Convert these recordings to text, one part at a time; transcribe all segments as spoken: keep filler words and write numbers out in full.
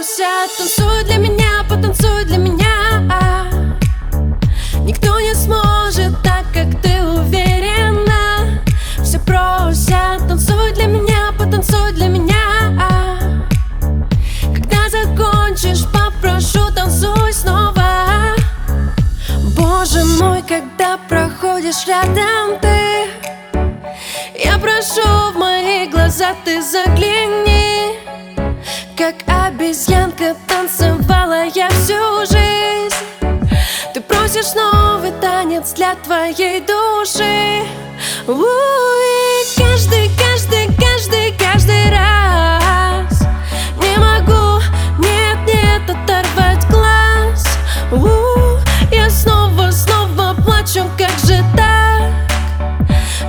Маруся, танцуй для меня, потанцуй для меня. Никто не сможет так, как ты уверена. Все просят, танцуй для меня, потанцуй для меня. Когда закончишь, попрошу, танцуй снова. Боже мой, когда проходишь рядом ты, я прошу, в мои глаза ты загляни. Как обезьянка танцевала я всю жизнь. Ты просишь новый танец для твоей души. У-у-у-у. И каждый, каждый, каждый, каждый раз не могу, нет, нет, оторвать глаз. У-у-у. Я снова, снова плачу, как же так?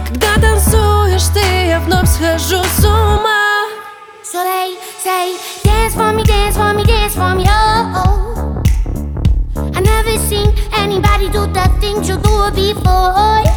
Когда танцуешь ты, я вновь схожу с ума. So they say, dance for me, dance for me, dance for me, oh, oh. I never seen anybody do the things you do before.